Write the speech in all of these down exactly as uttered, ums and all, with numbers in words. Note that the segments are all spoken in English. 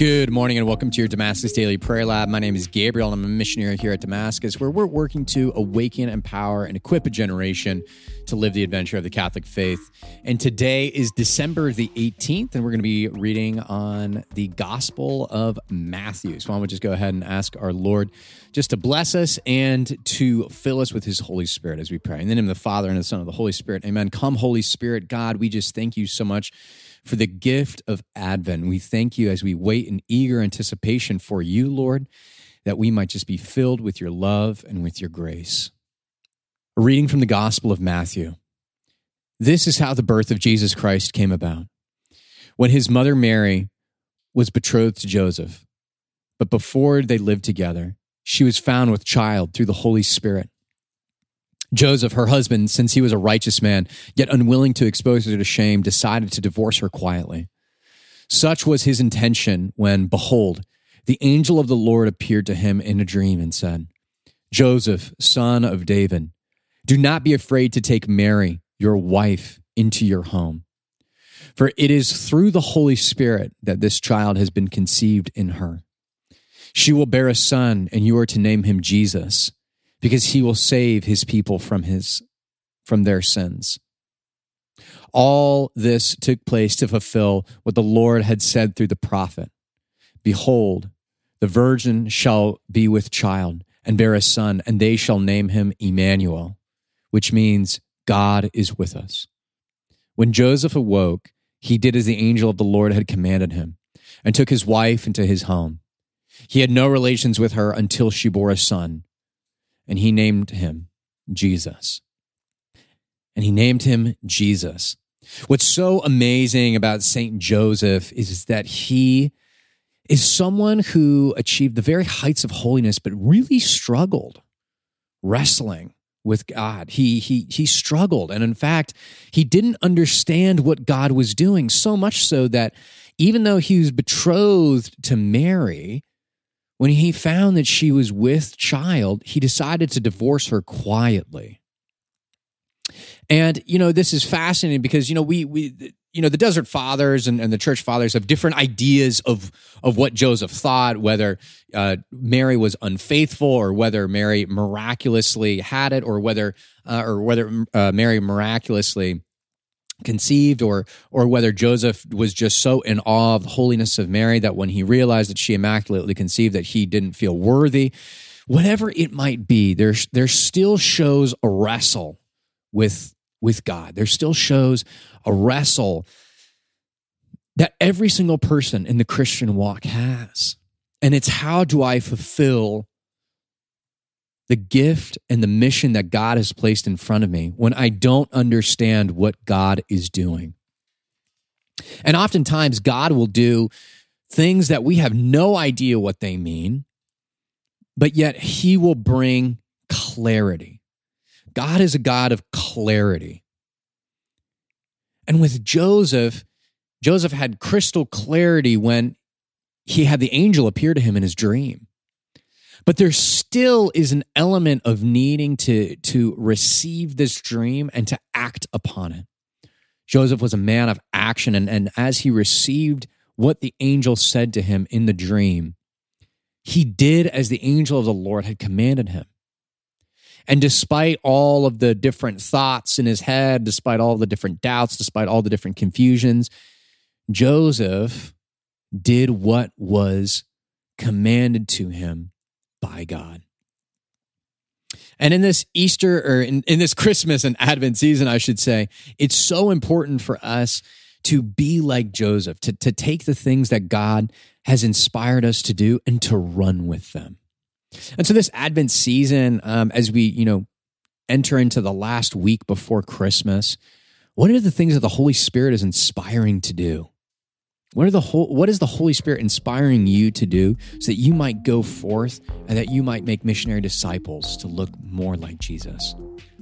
Good morning and welcome to your Damascus Daily Prayer Lab. My name is Gabriel and I'm a missionary here at Damascus, where we're working to awaken, empower, and equip a generation to live the adventure of the Catholic faith. And today is December the eighteenth, and we're going to be reading on the Gospel of Matthew. So why don't we just go ahead and ask our Lord just to bless us and to fill us with his Holy Spirit as we pray. In the name of the Father, and of the Son, and of the Holy Spirit, amen. Come, Holy Spirit, God, we just thank you so much for the gift of Advent. We thank you as we wait in eager anticipation for you, Lord, that we might just be filled with your love and with your grace. A reading from the Gospel of Matthew. This is how the birth of Jesus Christ came about. When his mother Mary was betrothed to Joseph, but before they lived together, she was found with child through the Holy Spirit. Joseph, her husband, since he was a righteous man, yet unwilling to expose her to shame, decided to divorce her quietly. Such was his intention when, behold, the angel of the Lord appeared to him in a dream and said, "Joseph, son of David, do not be afraid to take Mary, your wife, into your home. For it is through the Holy Spirit that this child has been conceived in her. She will bear a son, and you are to name him Jesus, because he will save his people from his from their sins." All this took place to fulfill what the Lord had said through the prophet. "Behold, the virgin shall be with child and bear a son, and they shall name him Emmanuel," which means God is with us. When Joseph awoke, he did as the angel of the Lord had commanded him and took his wife into his home. He had no relations with her until she bore a son, and he named him Jesus. And he named him Jesus. What's so amazing about Saint Joseph is that he is someone who achieved the very heights of holiness, but really struggled, wrestling with God. He he he struggled. And in fact, he didn't understand what God was doing, so much so that even though he was betrothed to Mary, when he found that she was with child, he decided to divorce her quietly. And, you know, this is fascinating because, you know, we, we you know, the Desert Fathers and, and the Church Fathers have different ideas of, of what Joseph thought, whether uh, Mary was unfaithful or whether Mary miraculously had it or whether uh, or whether uh, Mary miraculously conceived or or whether Joseph was just so in awe of the holiness of Mary that when he realized that she immaculately conceived that he didn't feel worthy. Whatever it might be, there, there still shows a wrestle with with God. There still shows a wrestle that every single person in the Christian walk has. And it's, how do I fulfill the gift and the mission that God has placed in front of me when I don't understand what God is doing? And oftentimes God will do things that we have no idea what they mean, but yet he will bring clarity. God is a God of clarity. And with Joseph, Joseph had crystal clarity when he had the angel appear to him in his dream. But there still is an element of needing to, to receive this dream and to act upon it. Joseph was a man of action, and, and as he received what the angel said to him in the dream, he did as the angel of the Lord had commanded him. And despite all of the different thoughts in his head, despite all the different doubts, despite all the different confusions, Joseph did what was commanded to him by God. And in this Easter, or in, in this Christmas and Advent season, I should say, it's so important for us to be like Joseph, to, to take the things that God has inspired us to do and to run with them. And so this Advent season, um, as we, you know, enter into the last week before Christmas, what are the things that the Holy Spirit is inspiring to do? What are the whole, what is the Holy Spirit inspiring you to do so that you might go forth and that you might make missionary disciples to look more like Jesus?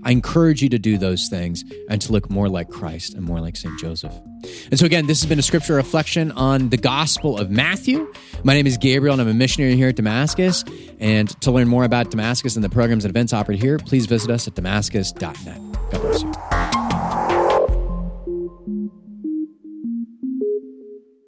I encourage you to do those things and to look more like Christ and more like Saint Joseph. And so again, this has been a scripture reflection on the Gospel of Matthew. My name is Gabriel, and I'm a missionary here at Damascus. And to learn more about Damascus and the programs and events offered here, please visit us at damascus dot net. God bless you.